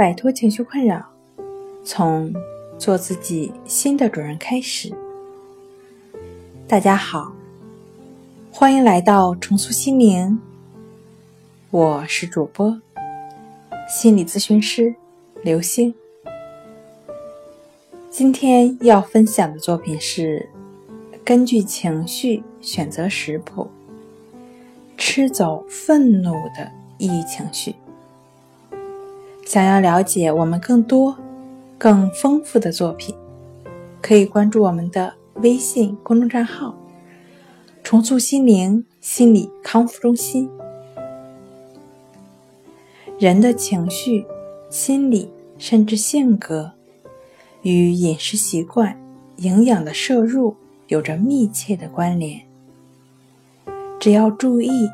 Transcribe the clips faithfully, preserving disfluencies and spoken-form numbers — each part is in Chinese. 摆脱情绪困扰，从做自己新的主人开始。大家好，欢迎来到重塑心灵，我是主播心理咨询师刘星。今天要分享的作品是根据情绪选择食谱，吃走愤怒的抑郁情绪。想要了解我们更多更丰富的作品，可以关注我们的微信公众账号重塑心灵心理康复中心。人的情绪、心理甚至性格与饮食习惯、营养的摄入有着密切的关联。只要注意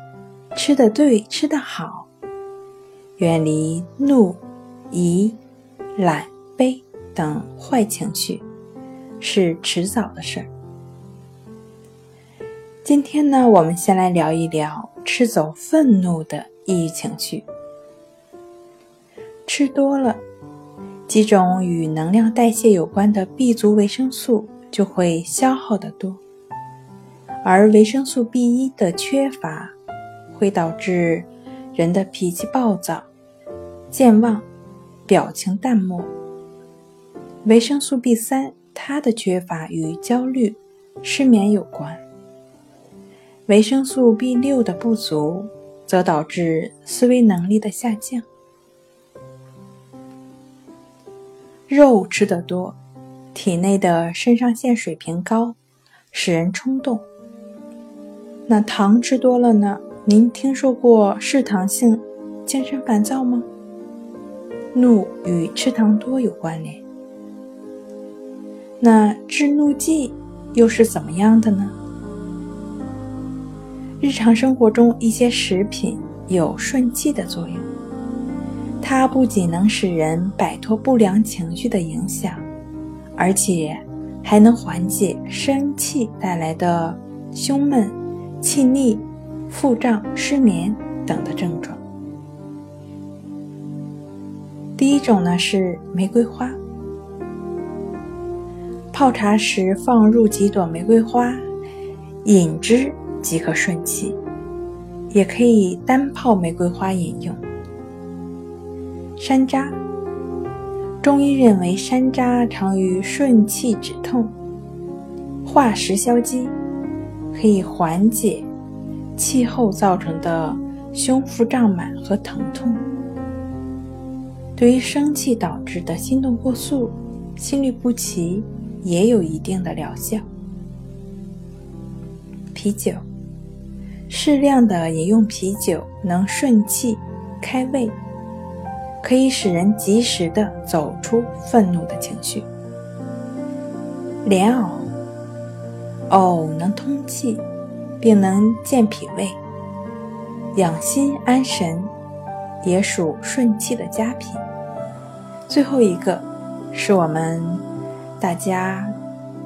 吃得对、吃得好，远离怒、疑、懒、悲等坏情绪是迟早的事儿。今天呢，我们先来聊一聊吃走愤怒的抑郁情绪。吃多了，几种与能量代谢有关的 B 族维生素就会消耗得多，而维生素 B 一 的缺乏会导致人的脾气暴躁、健忘、表情淡漠。维生素 B 三 它的缺乏与焦虑、失眠有关。维生素 B 六 的不足则导致思维能力的下降。肉吃得多，体内的肾上腺水平高，使人冲动。那糖吃多了呢？您听说过嗜糖性精神烦躁吗？怒与吃糖多有关联。那制怒剂又是怎么样的呢？日常生活中一些食品有顺剂的作用，它不仅能使人摆脱不良情绪的影响，而且还能缓解生气带来的胸闷、气逆、腹胀、失眠等的症状。第一种呢是玫瑰花，泡茶时放入几朵玫瑰花，饮之即可顺气，也可以单泡玫瑰花饮用。山楂，中医认为山楂常于顺气止痛、化食消积，可以缓解气候造成的胸腹胀满和疼痛。对于生气导致的心动过速、心律不齐也有一定的疗效。啤酒，适量的饮用啤酒能顺气、开胃，可以使人及时的走出愤怒的情绪。莲藕，藕能通气，并能健脾胃，养心安神，也属顺气的佳品。最后一个是我们大家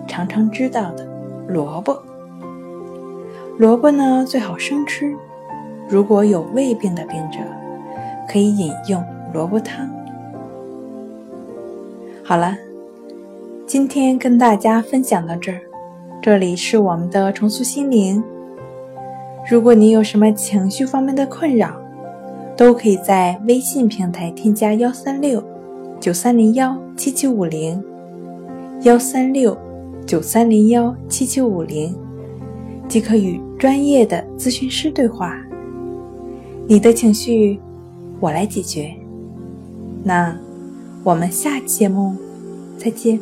常常知道的萝卜。萝卜呢最好生吃，如果有胃病的病者可以饮用萝卜汤。好了，今天跟大家分享到这儿，这里是我们的重塑心灵。如果你有什么情绪方面的困扰，都可以在微信平台添加一三六九三零一七七五零 一三六九三零一七七五零，即可与专业的咨询师对话，你的情绪我来解决。那我们下期节目再见。